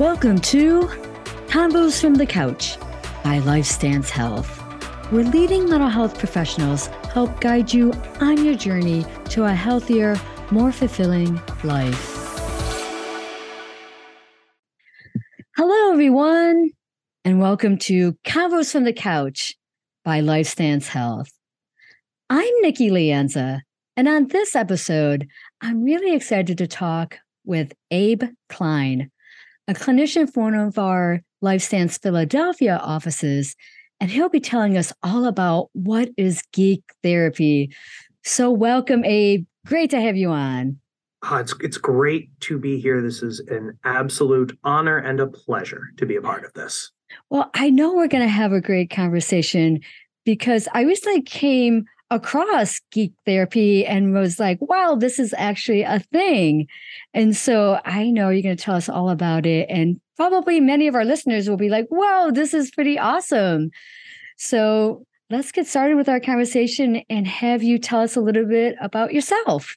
Welcome to Combos from the Couch by LifeStance Health, where leading mental health professionals help guide you on your journey to a healthier, more fulfilling life. Hello, everyone, and welcome to Combos from the Couch by LifeStance Health. I'm Nikki Leanza, and on this episode, I'm really excited to talk with Abe Klein, a clinician for one of our LifeStance Philadelphia offices, and he'll be telling us all about what is geek therapy. So welcome, Abe. Great to have you on. It's great to be here. This is an absolute honor and a pleasure to be a part of this. Well, I know we're going to have a great conversation because I recently came across geek therapy and was like, wow, this is actually a thing. And so I know you're going to tell us all about it. And probably many of our listeners will be like, whoa, this is pretty awesome. So let's get started with our conversation and have you tell us a little bit about yourself.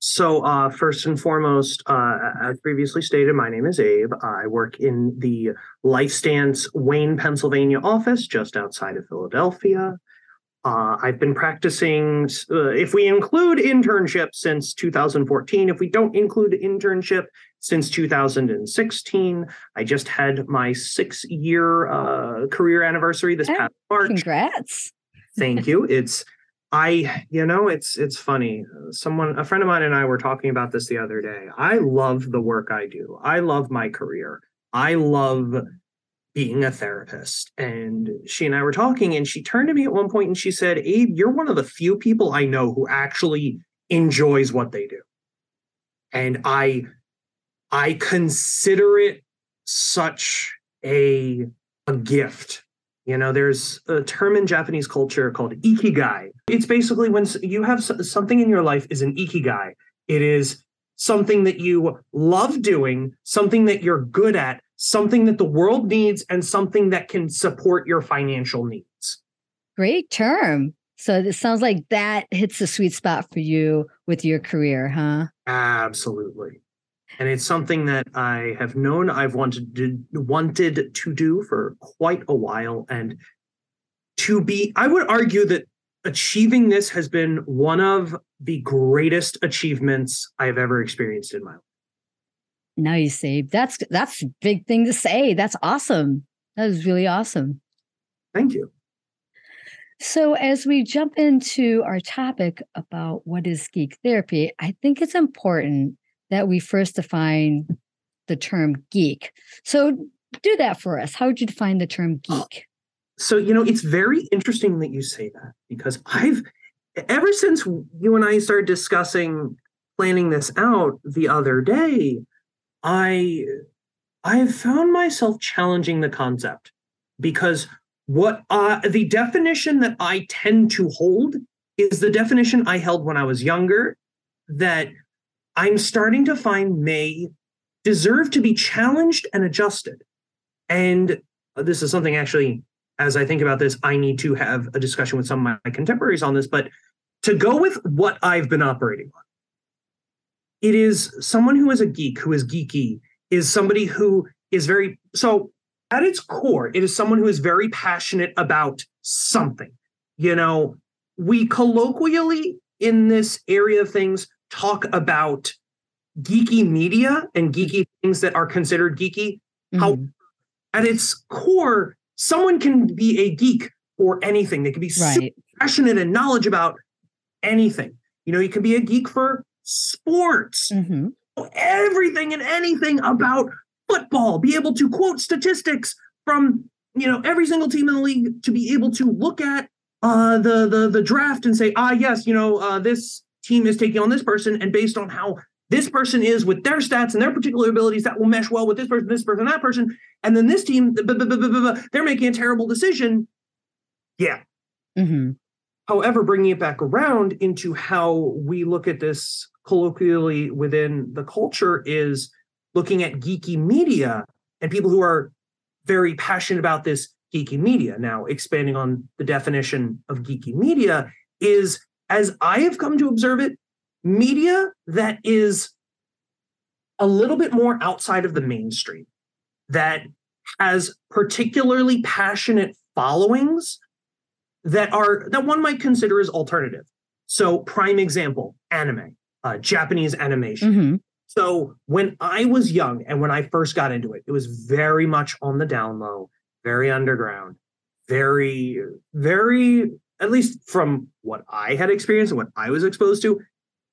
So first and foremost, as previously stated, my name is Abe. I work in the LifeStance Wayne, Pennsylvania office just outside of Philadelphia. I've been practicing, if we include internships, since 2014. If we don't include internship, since 2016. I just had my 6-year career anniversary this past March. Congrats. Thank you. It's funny. A friend of mine and I were talking about this the other day. I love the work I do. I love my career. I love being a therapist. And she and I were talking, and she turned to me at one point and she said, Abe, you're one of the few people I know who actually enjoys what they do. And I consider it such a gift. You know, there's a term in Japanese culture called ikigai. It's basically when you have something in your life is an ikigai. It is something that you love doing, something that you're good at, something that the world needs, and something that can support your financial needs. Great term. So it sounds like that hits the sweet spot for you with your career, huh? Absolutely. And it's something that I have known I've wanted to do for quite a while. And I would argue that achieving this has been one of the greatest achievements I've ever experienced in my life. Nice, Abe. That's a big thing to say. That's awesome. That is really awesome. Thank you. So as we jump into our topic about what is geek therapy, I think it's important that we first define the term geek. So do that for us. How would you define the term geek? So, it's very interesting that you say that, because ever since you and I started discussing planning this out the other day, I have found myself challenging the concept, because what the definition that I tend to hold is the definition I held when I was younger, that I'm starting to find may deserve to be challenged and adjusted. And this is something, actually, as I think about this, I need to have a discussion with some of my contemporaries on this, but to go with what I've been operating on, it is someone who is a geek, who is geeky, is somebody who is so at its core, it is someone who is very passionate about something. We colloquially in this area of things talk about geeky media and geeky things that are considered geeky. Mm-hmm. However, at its core, someone can be a geek for anything. They can be super passionate and knowledge about anything. You can be a geek for sports, mm-hmm. Everything and anything about football, be able to quote statistics from every single team in the league, to be able to look at the draft and say, yes, this team is taking on this person, and based on how this person is with their stats and their particular abilities, that will mesh well with this person, that person, and then this team, they're making a terrible decision. Yeah. Mm-hmm. However, bringing it back around into how we look at this colloquially within the culture is looking at geeky media and people who are very passionate about this geeky media. Now, expanding on the definition of geeky media is, as I have come to observe it, media that is a little bit more outside of the mainstream that has particularly passionate followings that one might consider as alternative. So prime example, anime, Japanese animation. Mm-hmm. So when I was young and when I first got into it, it was very much on the down low, very underground, very, very, at least from what I had experienced and what I was exposed to,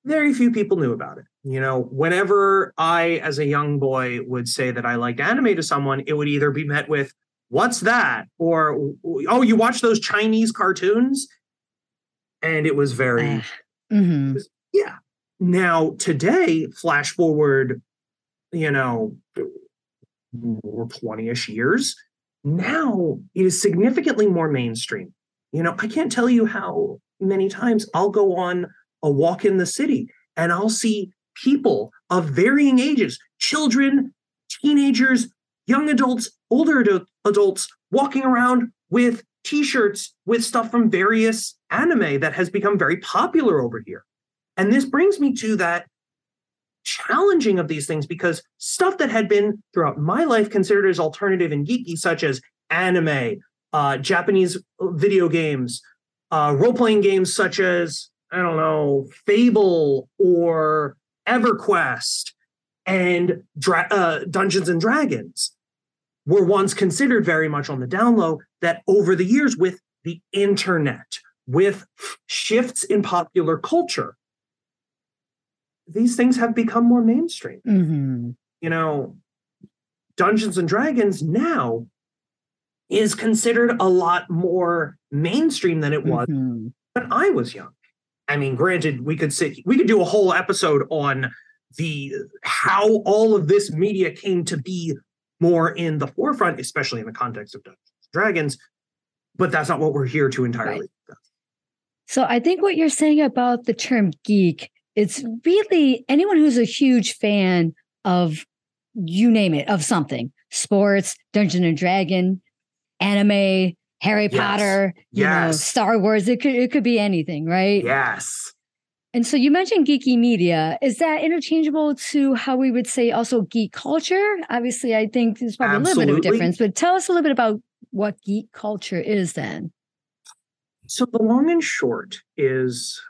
very few people knew about it. You know, whenever I, as a young boy, would say that I liked anime to someone, it would either be met with, "What's that?" or, "Oh, you watch those Chinese cartoons?" And it was very, mm-hmm. Yeah. Now, today, flash forward, you know, 20-ish years, now it is significantly more mainstream. You know, I can't tell you how many times I'll go on a walk in the city and I'll see people of varying ages, children, teenagers, young adults, older adults walking around with T-shirts with stuff from various anime that has become very popular over here. And this brings me to that challenging of these things, because stuff that had been throughout my life considered as alternative and geeky, such as anime, Japanese video games, role-playing games such as, I don't know, Fable or EverQuest and Dungeons and Dragons, were once considered very much on the down low, that over the years with the internet, with shifts in popular culture, these things have become more mainstream. Mm-hmm. You know, Dungeons and Dragons now is considered a lot more mainstream than it was mm-hmm. when I was young. I mean, granted, we could do a whole episode on how all of this media came to be more in the forefront, especially in the context of Dungeons and Dragons, but that's not what we're here to entirely discuss. So I think what you're saying about the term geek, it's really anyone who's a huge fan of, you name it, of something, sports, Dungeons and Dragons, anime, Harry Potter, you know, Star Wars. It could be anything, right? Yes. And so you mentioned geeky media. Is that interchangeable to how we would say also geek culture? Obviously, I think there's probably a little bit of difference, but tell us a little bit about what geek culture is then. So the long and short is,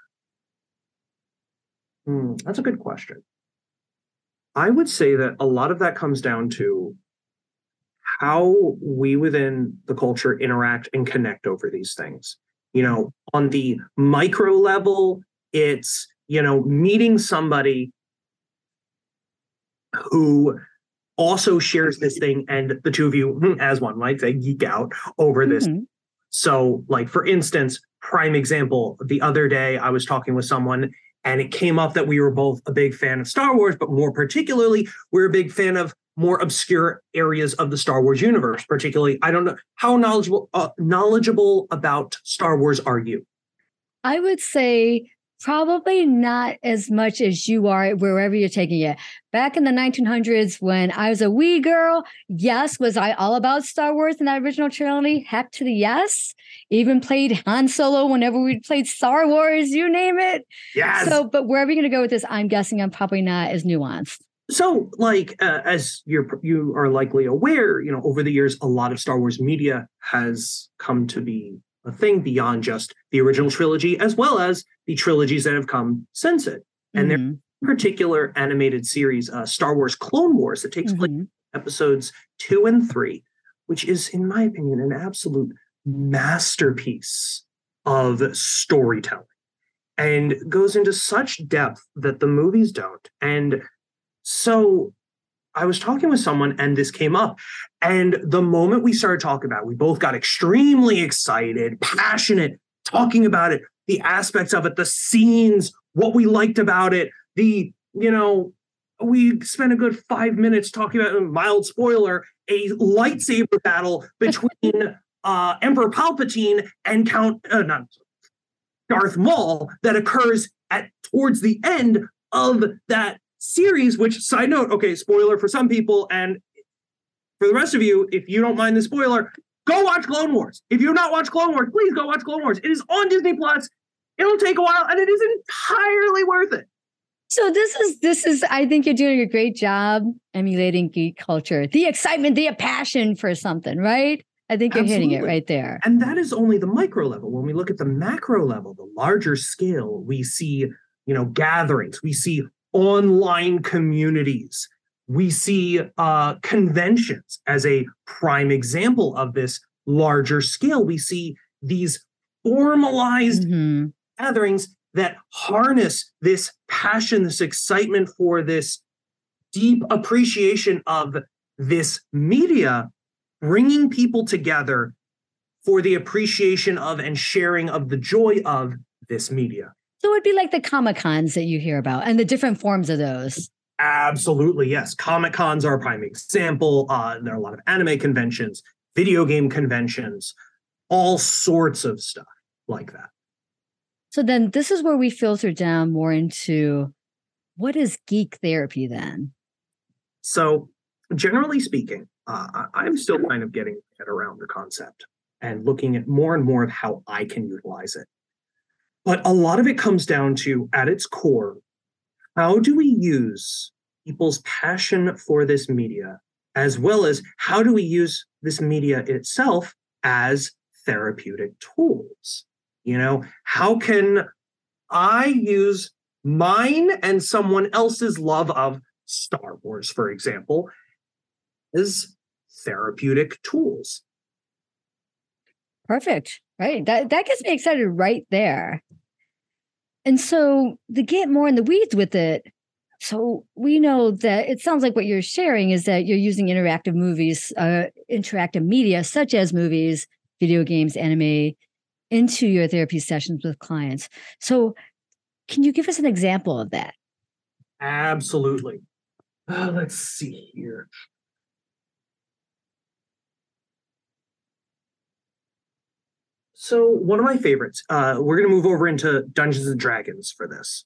that's a good question. I would say that a lot of that comes down to how we within the culture interact and connect over these things. You know, on the micro level, it's, you know, meeting somebody who also shares this thing and the two of you, as one might say, geek out over mm-hmm. this. So, like, for instance, prime example, the other day I was talking with someone and it came up that we were both a big fan of Star Wars, but more particularly, we're a big fan of more obscure areas of the Star Wars universe, particularly. I don't know, how knowledgeable about Star Wars are you? I would say probably not as much as you are wherever you're taking it. Back in the 1900s, when I was a wee girl, yes, was I all about Star Wars and that original trilogy? Heck to the yes. Even played Han Solo whenever we played Star Wars, you name it. Yes. So, but where are we going to go with this? I'm guessing I'm probably not as nuanced. So, like, as you are likely aware, you know, over the years, a lot of Star Wars media has come to be a thing beyond just the original trilogy, as well as the trilogies that have come since it. And mm-hmm. there's a particular animated series, Star Wars Clone Wars, that takes mm-hmm. place in episodes 2 and 3, which is, in my opinion, an absolute masterpiece of storytelling and goes into such depth that the movies don't. And so I was talking with someone and this came up, and the moment we started talking about it, we both got extremely excited, passionate, talking about it, the aspects of it, the scenes, what we liked about it, the, you know, we spent a good 5 minutes talking about, a mild spoiler, a lightsaber battle between Emperor Palpatine and Darth Maul that occurs towards the end of that series, which, side note, okay, spoiler for some people, and for the rest of you, if you don't mind the spoiler, go watch Clone Wars. If you've not watched Clone Wars, please go watch Clone Wars. It is on Disney Plus. It'll take a while, and it is entirely worth it. So this is, I think you're doing a great job emulating geek culture, the excitement, the passion for something, right? I think you're Absolutely. Hitting it right there. And that is only the micro level. When we look at the macro level, the larger scale, we see, gatherings, we see online communities, we see conventions as a prime example of this larger scale. We see these formalized mm-hmm. gatherings that harness this passion, this excitement for this deep appreciation of this media, bringing people together for the appreciation of and sharing of the joy of this media. So it would be like the Comic-Cons that you hear about and the different forms of those. Absolutely, yes. Comic-Cons are a prime example. There are a lot of anime conventions, video game conventions, all sorts of stuff like that. So then this is where we filter down more into what is geek therapy then? So generally speaking, I'm still kind of getting my head around the concept and looking at more and more of how I can utilize it. But a lot of it comes down to, at its core, how do we use people's passion for this media, as well as how do we use this media itself as therapeutic tools? How can I use mine and someone else's love of Star Wars, for example, as therapeutic tools? Perfect. Right. That gets me excited right there. And so to get more in the weeds with it, so we know that it sounds like what you're sharing is that you're using interactive media such as movies, video games, anime, into your therapy sessions with clients. So can you give us an example of that? Absolutely. Let's see here. So one of my favorites, we're going to move over into Dungeons and Dragons for this.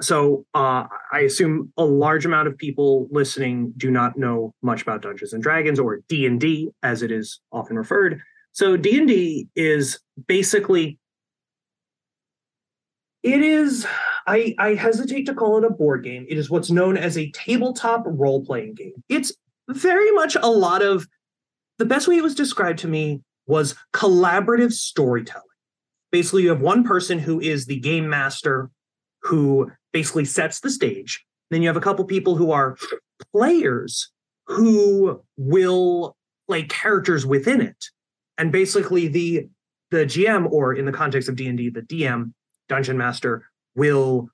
So I assume a large amount of people listening do not know much about Dungeons and Dragons, or D&D as it is often referred. So D&D is basically, I hesitate to call it a board game. It is what's known as a tabletop role-playing game. It's very much a lot of, the best way it was described to me was collaborative storytelling. Basically, you have one person who is the game master who basically sets the stage. Then you have a couple people who are players who will play characters within it. And basically the GM, or in the context of D&D, the DM, Dungeon Master, will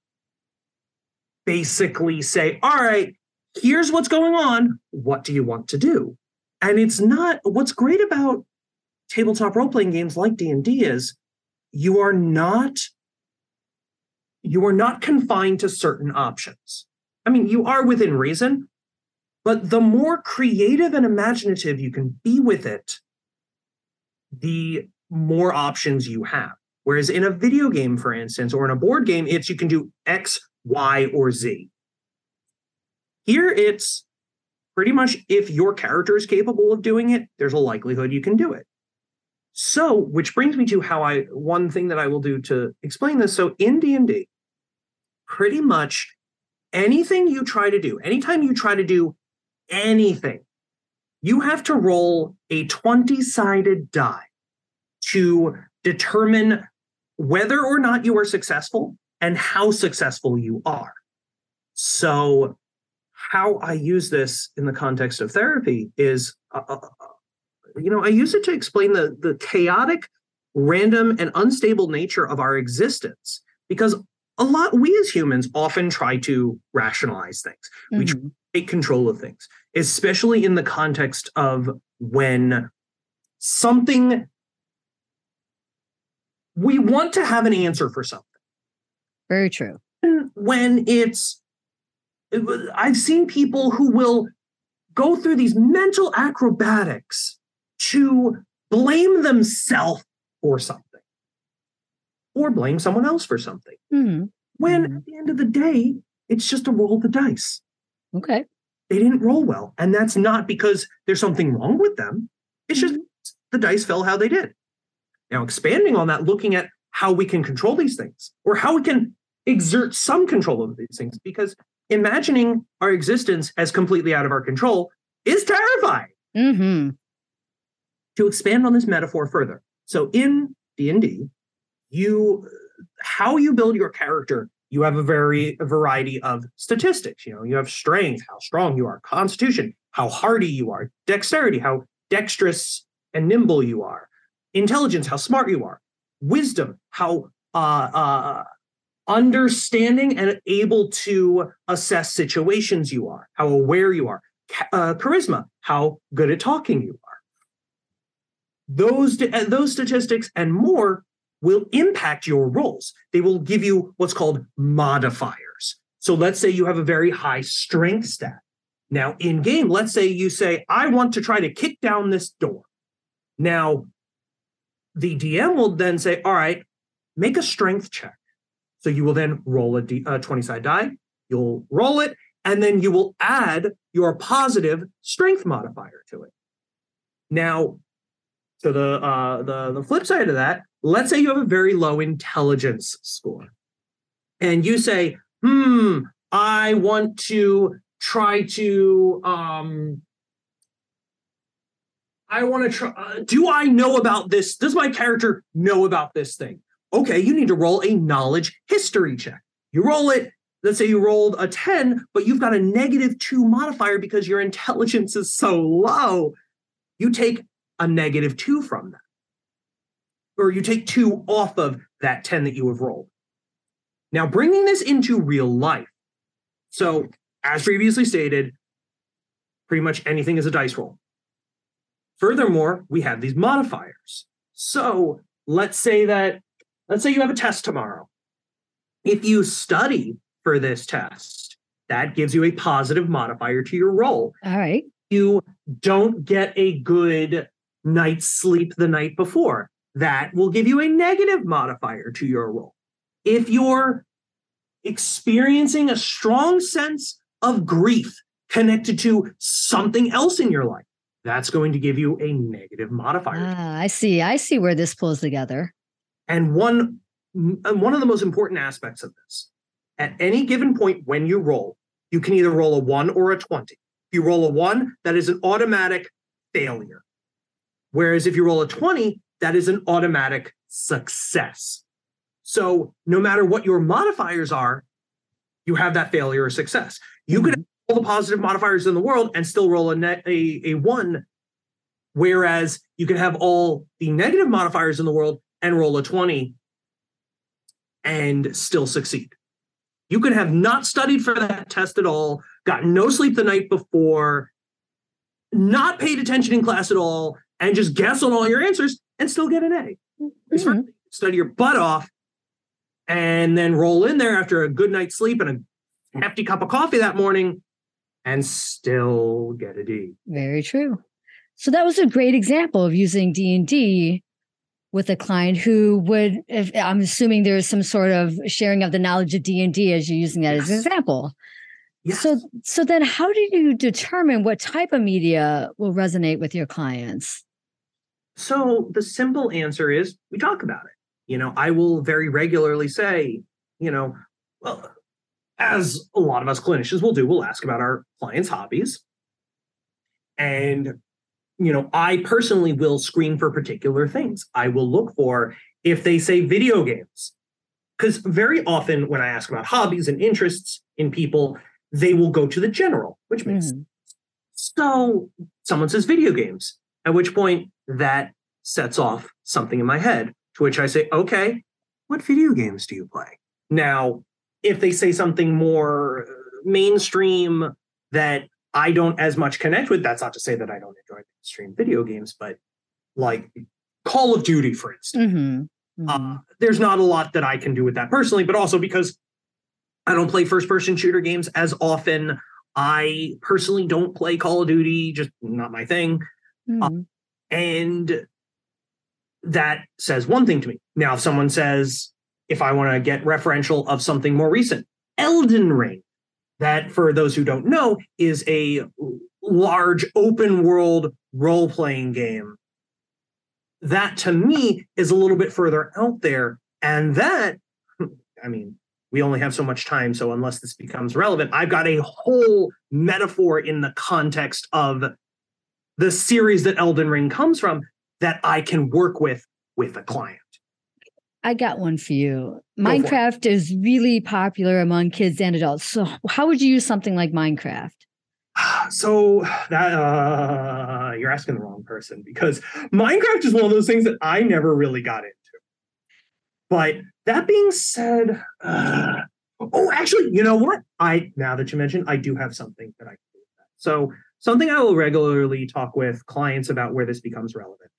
basically say, all right, here's what's going on. What do you want to do? And it's not, what's great about tabletop role-playing games like D&D is you are not confined to certain options. I mean, you are within reason, but the more creative and imaginative you can be with it, the more options you have. Whereas in a video game, for instance, or in a board game, it's you can do X, Y, or Z. Here it's pretty much if your character is capable of doing it, there's a likelihood you can do it. So, which brings me to one thing that I will do to explain this. So in D&D, pretty much anything you try to do, anytime you try to do anything, you have to roll a 20-sided die to determine whether or not you are successful and how successful you are. So how I use this in the context of therapy is... I use it to explain the chaotic, random, and unstable nature of our existence, because we as humans often try to rationalize things. Mm-hmm. We try to take control of things, especially in the context of when something, we want to have an answer for something. Very true. When I've seen people who will go through these mental acrobatics to blame themselves for something or blame someone else for something. Mm-hmm. When at the end of the day, it's just a roll of the dice. Okay. They didn't roll well. And that's not because there's something wrong with them. It's mm-hmm. just the dice fell how they did. Now, expanding on that, looking at how we can control these things or how we can exert some control over these things, because imagining our existence as completely out of our control is terrifying. Mm-hmm. To expand on this metaphor further, so in D&D, how you build your character, you have a variety of statistics. You know, you have strength, how strong you are, constitution, how hardy you are, dexterity, how dexterous and nimble you are, intelligence, how smart you are, wisdom, how understanding and able to assess situations you are, how aware you are, charisma, how good at talking you are. Those statistics and more will impact your rolls. They will give you what's called modifiers. So let's say you have a very high strength stat. Now, in game, let's say you say, I want to try to kick down this door. Now, the DM will then say, all right, make a strength check. So you will then roll a 20-sided die, you'll roll it, and then you will add your positive strength modifier to it. Now, to the flip side of that, let's say you have a very low intelligence score. And you say, I want to try to, do I know about this? Does my character know about this thing? Okay, you need to roll a knowledge history check. You roll it, let's say you rolled a 10, but you've got a -2 modifier because your intelligence is so low. You take a -2 from that. Or you take 2 off of that 10 that you have rolled. Now, bringing this into real life. So, as previously stated, pretty much anything is a dice roll. Furthermore, we have these modifiers. So, let's say you have a test tomorrow. If you study for this test, that gives you a positive modifier to your roll. All right. You don't get a good night's sleep the night before. That will give you a negative modifier to your roll. If you're experiencing a strong sense of grief connected to something else in your life, that's going to give you a negative modifier. Ah, I see. I see where this pulls together. And one of the most important aspects of this, at any given point when you roll, you can either roll a 1 or a 20. If you roll a 1, that is an automatic failure. Whereas if you roll a 20, that is an automatic success. So no matter what your modifiers are, you have that failure or success. You could have all the positive modifiers in the world and still roll a 1, whereas you could have all the negative modifiers in the world and roll a 20 and still succeed. You could have not studied for that test at all, got no sleep the night before, not paid attention in class at all, and just guess on all your answers and still get an A. Mm-hmm. Study your butt off and then roll in there after a good night's sleep and a hefty cup of coffee that morning and still get a D. Very true. So that was a great example of using D&D with a client who would, if, I'm assuming there's some sort of sharing of the knowledge of D&D as you're using that as an example. Yes. So then how do you determine what type of media will resonate with your clients? So the simple answer is we talk about it. You know, I will very regularly say, you know, well, as a lot of us clinicians will do, we'll ask about our clients' hobbies. And, you know, I personally will screen for particular things. I will look for if they say video games, because very often when I ask about hobbies and interests in people, they will go to the general, which makes sense. So someone says video games, at which point that sets off something in my head, to which I say, okay, what video games do you play? Now, if they say something more mainstream that I don't as much connect with, that's not to say that I don't enjoy mainstream video games, but like Call of Duty, for instance, there's not a lot that I can do with that personally, but also because I don't play first-person shooter games as often. I personally don't play Call of Duty, just not my thing. And that says one thing to me. Now, if someone says, if I want to get referential of something more recent, Elden Ring, that for those who don't know, is a large open world role-playing game. That to me is a little bit further out there. And that, I mean, we only have so much time, so unless this becomes relevant, I've got a whole metaphor in the context of the series that Elden Ring comes from that I can work with a client. I got one for you. Minecraft is really popular among kids and adults. So how would you use something like Minecraft? So that you're asking the wrong person, because Minecraft is one of those things that I never really got into. But that being said, actually, you know what? Now that you mentioned, I do have something that I can do with that. So something I will regularly talk with clients about where this becomes relevant.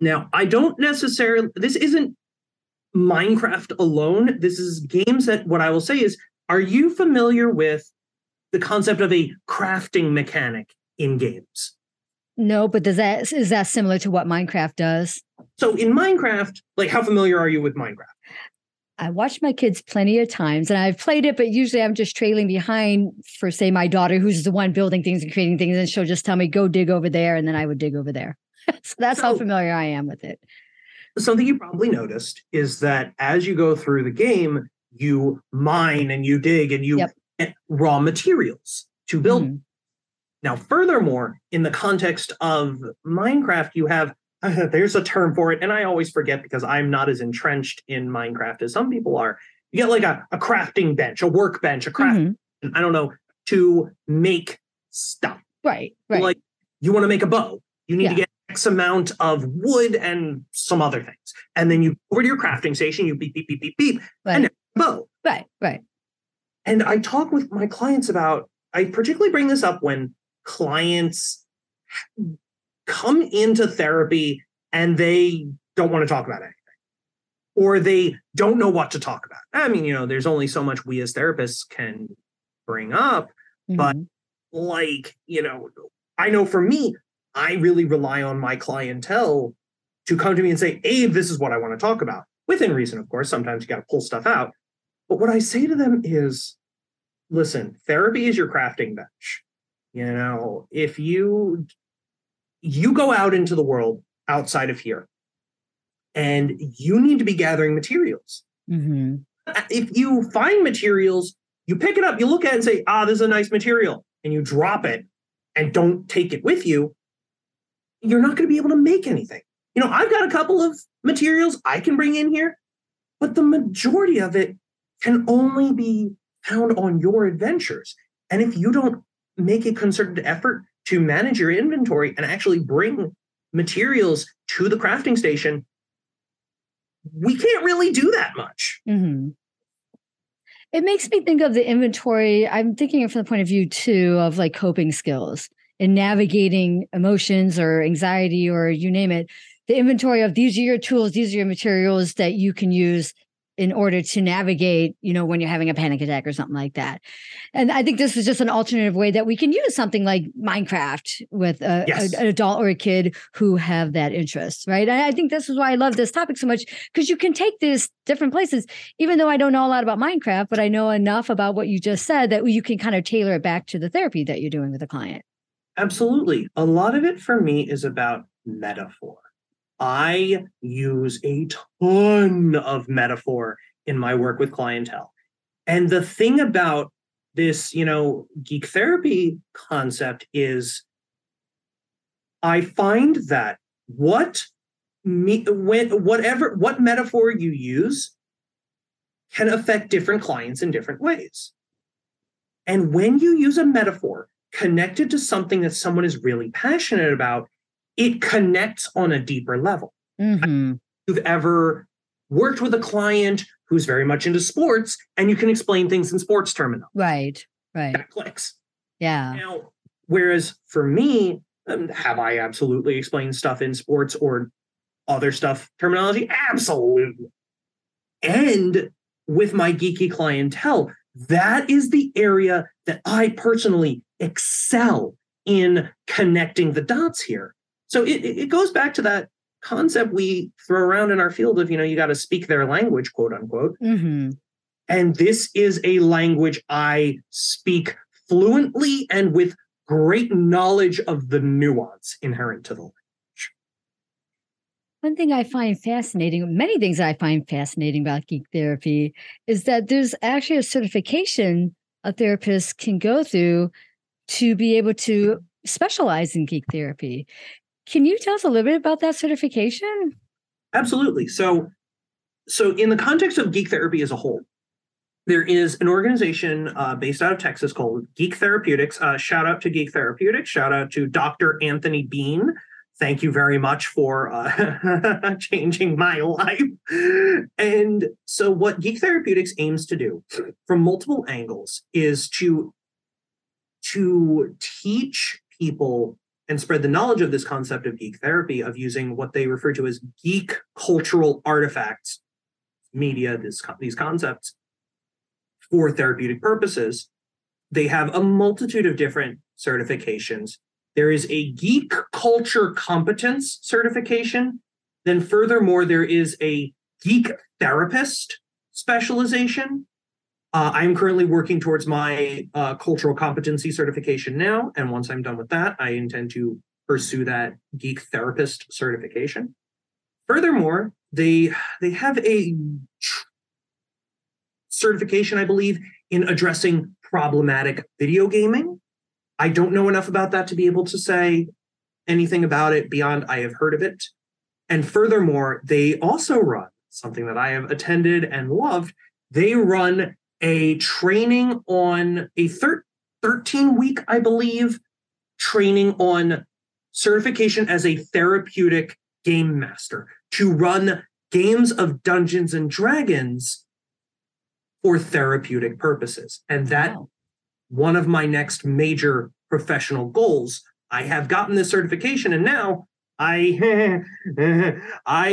Now, I don't necessarily, this isn't Minecraft alone. This is games that, what I will say is, are you familiar with the concept of a crafting mechanic in games? No, but is that similar to what Minecraft does? So in Minecraft, like, how familiar are you with Minecraft? I watched my kids plenty of times and I've played it, but usually I'm just trailing behind for, say, my daughter, who's the one building things and creating things, and she'll just tell me, go dig over there, and then I would dig over there. So that's how familiar I am with it. Something you probably noticed is that as you go through the game, you mine and you dig and you get raw materials to build. Mm-hmm. Now, furthermore, in the context of Minecraft, you have, there's a term for it, and I always forget because I'm not as entrenched in Minecraft as some people are. You get like a crafting bench, a workbench, a craft, I don't know, to make stuff. Right. Like, you want to make a bow. You need to get X amount of wood and some other things. And then you go over to your crafting station, you beep, beep, beep, beep, beep, and now you bow. Right. And I talk with my clients about, I particularly bring this up when clients come into therapy and they don't want to talk about anything, or they don't know what to talk about. I mean, you know, there's only so much we as therapists can bring up, but like, you know, I know for me, I really rely on my clientele to come to me and say, Abe, this is what I want to talk about. Within reason, of course, sometimes you got to pull stuff out. But what I say to them is, listen, therapy is your crafting bench. You know, if you go out into the world outside of here and you need to be gathering materials. Mm-hmm. If you find materials, you pick it up, you look at it and say, this is a nice material, and you drop it and don't take it with you, you're not going to be able to make anything. You know, I've got a couple of materials I can bring in here, but the majority of it can only be found on your adventures. And if you don't make a concerted effort to manage your inventory and actually bring materials to the crafting station, we can't really do that much. Mm-hmm. It makes me think of the inventory. I'm thinking it from the point of view, too, of like coping skills in navigating emotions or anxiety or you name it, the inventory of these are your tools, these are your materials that you can use in order to navigate, you know, when you're having a panic attack or something like that. And I think this is just an alternative way that we can use something like Minecraft with an adult or a kid who have that interest, right? And I think this is why I love this topic so much, because you can take this different places, even though I don't know a lot about Minecraft, but I know enough about what you just said that you can kind of tailor it back to the therapy that you're doing with a client. Absolutely. A lot of it for me is about metaphor. I use a ton of metaphor in my work with clientele. And the thing about this, you know, geek therapy concept is I find that whatever metaphor you use can affect different clients in different ways. And when you use a metaphor connected to something that someone is really passionate about, it connects on a deeper level. Mm-hmm. I don't know if you've ever worked with a client who's very much into sports and you can explain things in sports terminology. Right. That clicks. Yeah. Now, whereas for me, have I absolutely explained stuff in sports or other stuff terminology? Absolutely. And with my geeky clientele, that is the area that I personally excel in connecting the dots here. So it goes back to that concept we throw around in our field of, you know, you got to speak their language, quote unquote. Mm-hmm. And this is a language I speak fluently and with great knowledge of the nuance inherent to the language. One thing I find fascinating, many things I find fascinating about geek therapy is that there's actually a certification a therapist can go through to be able to specialize in geek therapy. Can you tell us a little bit about that certification? Absolutely. So in the context of geek therapy as a whole, there is an organization based out of Texas called Geek Therapeutics. Shout out to Geek Therapeutics. Shout out to Dr. Anthony Bean. Thank you very much for changing my life. And so what Geek Therapeutics aims to do from multiple angles is to teach people and spread the knowledge of this concept of geek therapy, of using what they refer to as geek cultural artifacts, media, these concepts, for therapeutic purposes. They have a multitude of different certifications. There is a geek culture competence certification. Then furthermore, there is a geek therapist specialization. I'm currently working towards my cultural competency certification now. And once I'm done with that, I intend to pursue that geek therapist certification. Furthermore, they have a certification, I believe, in addressing problematic video gaming. I don't know enough about that to be able to say anything about it beyond I have heard of it. And furthermore, they also run something that I have attended and loved. They run a training on a 13-week, I believe, training on certification as a therapeutic game master to run games of Dungeons and Dragons for therapeutic purposes. And that, wow, one of my next major professional goals. I have gotten this certification, and now I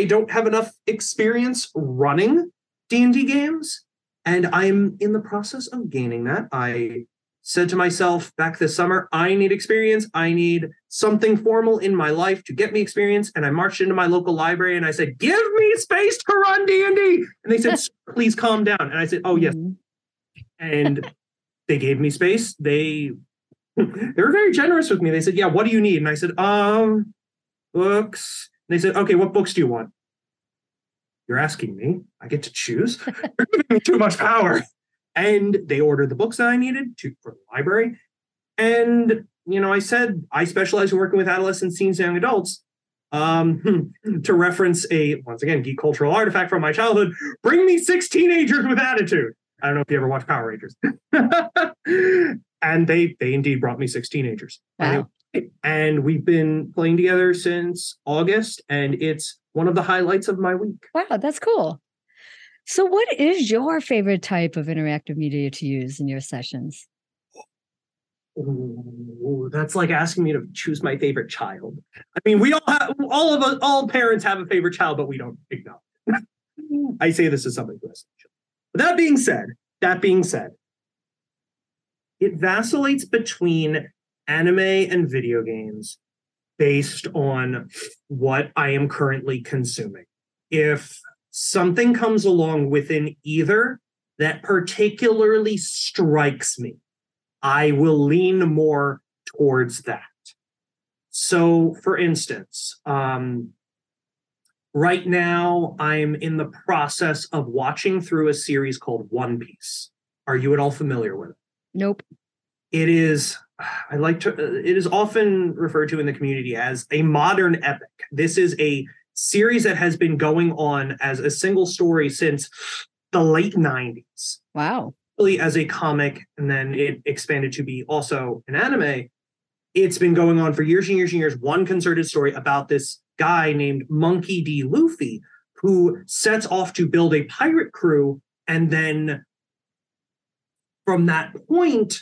don't have enough experience running D&D games, and I'm in the process of gaining that. I said to myself back this summer, I need experience. I need something formal in my life to get me experience. And I marched into my local library and I said, give me space to run D&D. And they said, please calm down. And I said, oh, yes. And they gave me space. They were very generous with me. They said, yeah, what do you need? And I said, books. And they said, okay, what books do you want? You're asking me. I get to choose. You're giving me too much power. And they ordered the books that I needed for the library. And, you know, I said, I specialize in working with adolescents, teens, and young adults. To reference a, once again, geek cultural artifact from my childhood, bring me 6 teenagers with attitude. I don't know if you ever watched Power Rangers. And they indeed brought me 6 teenagers. Wow. And we've been playing together since August, and it's one of the highlights of my week. Wow, that's cool. So what is your favorite type of interactive media to use in your sessions? Ooh, that's like asking me to choose my favorite child. I mean, we all have, all parents have a favorite child, but we don't acknowledge it. I say this as somebody who has children. But that being said, it vacillates between anime and video games based on what I am currently consuming. If something comes along within either that particularly strikes me, I will lean more towards that. So, for instance, right now I'm in the process of watching through a series called One Piece. Are you at all familiar with it? Nope. It is often referred to in the community as a modern epic. This is a series that has been going on as a single story since the late 90s. Wow. Really as a comic, and then it expanded to be also an anime. It's been going on for years and years and years. One concerted story about this guy named Monkey D. Luffy, who sets off to build a pirate crew, and then from that point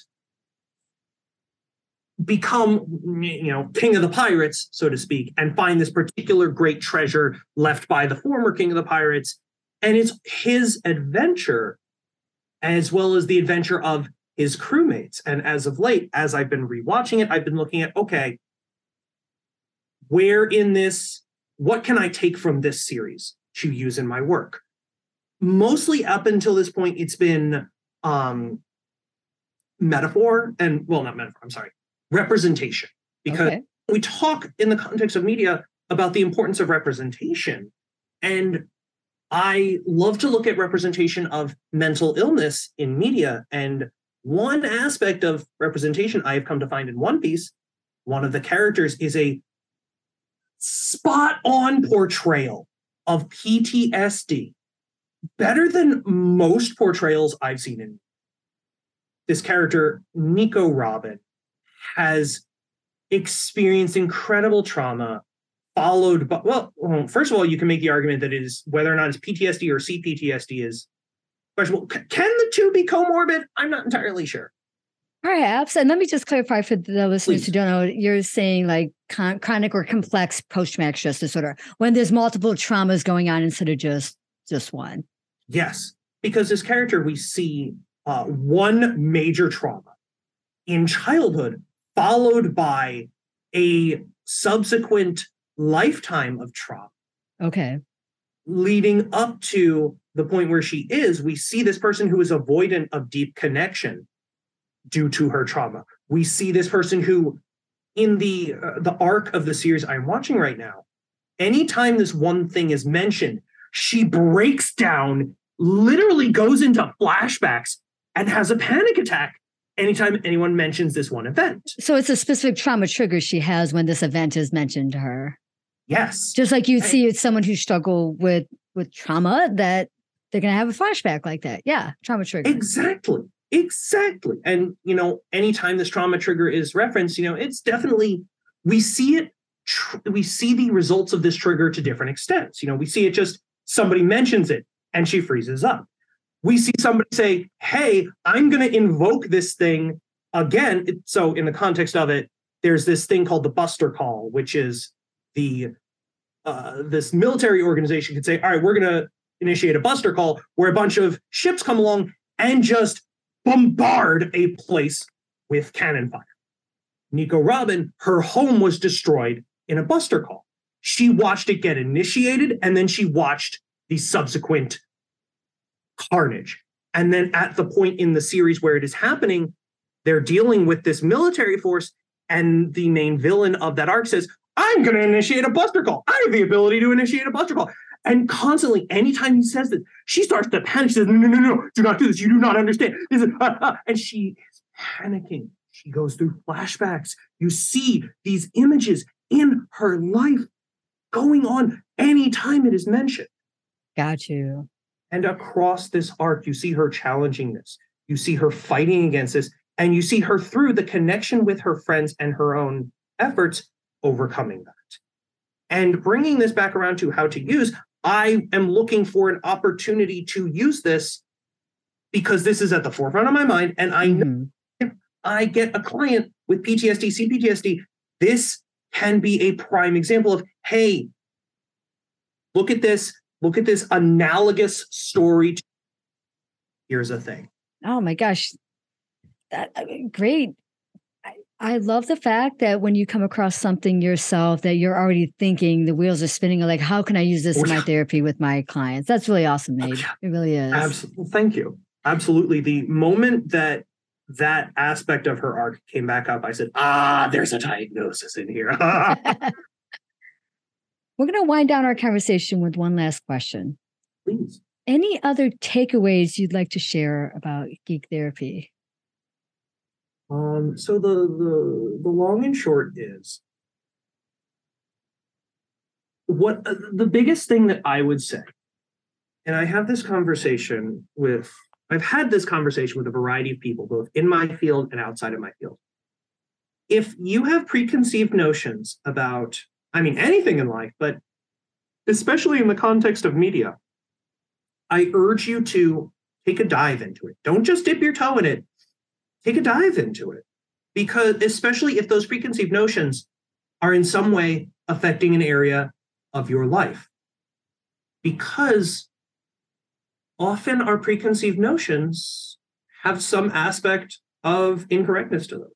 become, you know, king of the pirates, so to speak, and find this particular great treasure left by the former king of the pirates. And it's his adventure, as well as the adventure of his crewmates. And as of late, as I've been rewatching it, I've been looking at, okay, where in this, what can I take from this series to use in my work? Mostly up until this point, it's been representation. Because we talk in the context of media about the importance of representation. And I love to look at representation of mental illness in media. And one aspect of representation I have come to find in One Piece, one of the characters is a spot-on portrayal of PTSD, better than most portrayals I've seen in. This character, Nico Robin, has experienced incredible trauma, followed by, well, first of all, you can make the argument that it is whether or not it's PTSD or CPTSD is questionable. Can the two be comorbid? I'm not entirely sure. Perhaps. And let me just clarify for the listeners who don't know, you're saying like chronic or complex post-traumatic stress disorder, when there's multiple traumas going on instead of just one. Yes, because this character, we see one major trauma in childhood, followed by a subsequent lifetime of trauma. Okay. Leading up to the point where she is, we see this person who is avoidant of deep connection due to her trauma. We see this person who, in the arc of the series I'm watching right now, anytime this one thing is mentioned, she breaks down, literally goes into flashbacks, and has a panic attack anytime anyone mentions this one event. So it's a specific trauma trigger she has when this event is mentioned to her. Yes. Just like you'd see someone who struggled with trauma, that they're going to have a flashback like that. Yeah, trauma trigger. Exactly. Exactly. And, you know, anytime this trauma trigger is referenced, you know, it's definitely, we see it, we see the results of this trigger to different extents. You know, we see it just, somebody mentions it and she freezes up. We see somebody say, hey, I'm going to invoke this thing again. So in the context of it, there's this thing called the Buster Call, which is the, this military organization could say, all right, we're going to initiate a Buster Call where a bunch of ships come along and just bombard a place with cannon fire. Nico Robin, her home was destroyed in a Buster Call. She watched it get initiated, and then she watched the subsequent carnage. And then at the point in the series where it is happening, they're dealing with this military force, and the main villain of that arc says, I'm going to initiate a Buster Call. I have the ability to initiate a Buster Call. And constantly, anytime he says this, she starts to panic. She says, no, no, no, no, do not do this. You do not understand. This is, And she is panicking. She goes through flashbacks. You see these images in her life going on anytime it is mentioned. Got you. And across this arc, you see her challenging this. You see her fighting against this. And you see her through the connection with her friends and her own efforts overcoming that. And bringing this back around to how to use, I am looking for an opportunity to use this because this is at the forefront of my mind. And I know if I get a client with PTSD, CPTSD, this can be a prime example of, hey, look at this analogous story. Here's a thing. Oh my gosh. Great. I love the fact that when you come across something yourself that you're already thinking, the wheels are spinning, like, how can I use this in my therapy with my clients? That's really awesome, Abe. It really is. Absolutely. Thank you. Absolutely. The moment that that aspect of her arc came back up, I said, there's a diagnosis in here. We're going to wind down our conversation with one last question. Please. Any other takeaways you'd like to share about geek therapy? So the long and short is what the biggest thing that I would say, and I've had this conversation with a variety of people, both in my field and outside of my field. If you have preconceived notions about, I mean, anything in life, but especially in the context of media, I urge you to take a dive into it. Don't just dip your toe in it. Take a dive into it, because especially if those preconceived notions are in some way affecting an area of your life, because often our preconceived notions have some aspect of incorrectness to them.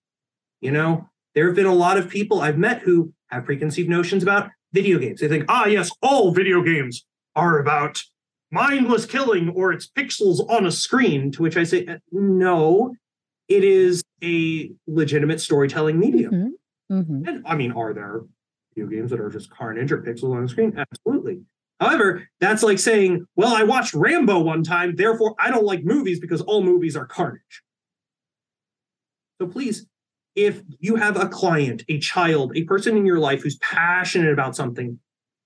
You know, there have been a lot of people I've met who have preconceived notions about video games. They think, yes, all video games are about mindless killing or it's pixels on a screen, to which I say, no. It is a legitimate storytelling medium. Mm-hmm. Mm-hmm. And I mean, are there video games that are just carnage or pixels on the screen? Absolutely. However, that's like saying, well, I watched Rambo one time, therefore I don't like movies because all movies are carnage. So please, if you have a client, a child, a person in your life who's passionate about something,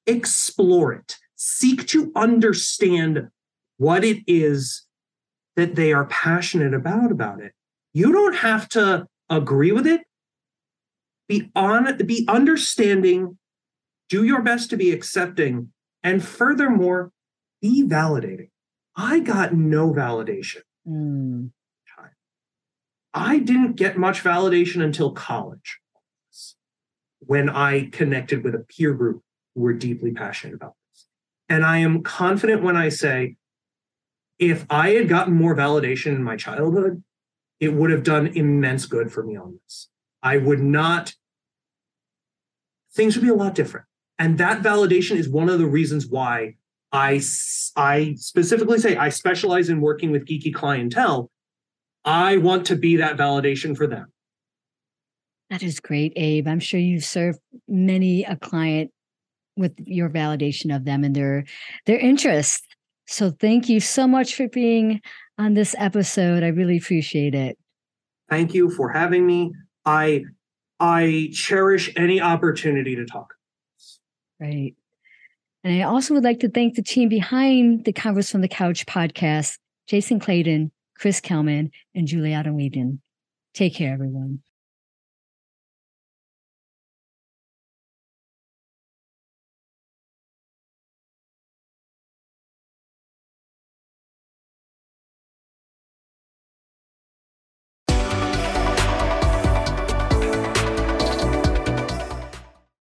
explore it. Seek to understand what it is that they are passionate about it. You don't have to agree with it. Be understanding, do your best to be accepting, and furthermore, be validating. I got no validation. Mm. I didn't get much validation until college, when I connected with a peer group who were deeply passionate about this. And I am confident when I say, if I had gotten more validation in my childhood, it would have done immense good for me on this. I would not, things would be a lot different. And that validation is one of the reasons why I specifically say I specialize in working with geeky clientele. I want to be that validation for them. That is great, Abe. I'm sure you've served many a client with your validation of them and their interests. So thank you so much for being on this episode. I really appreciate it. Thank you for having me. I cherish any opportunity to talk. Right. And I also would like to thank the team behind the Converse from the Couch podcast, Jason Clayton, Chris Kelman, and Julietta Whedon. Take care, everyone.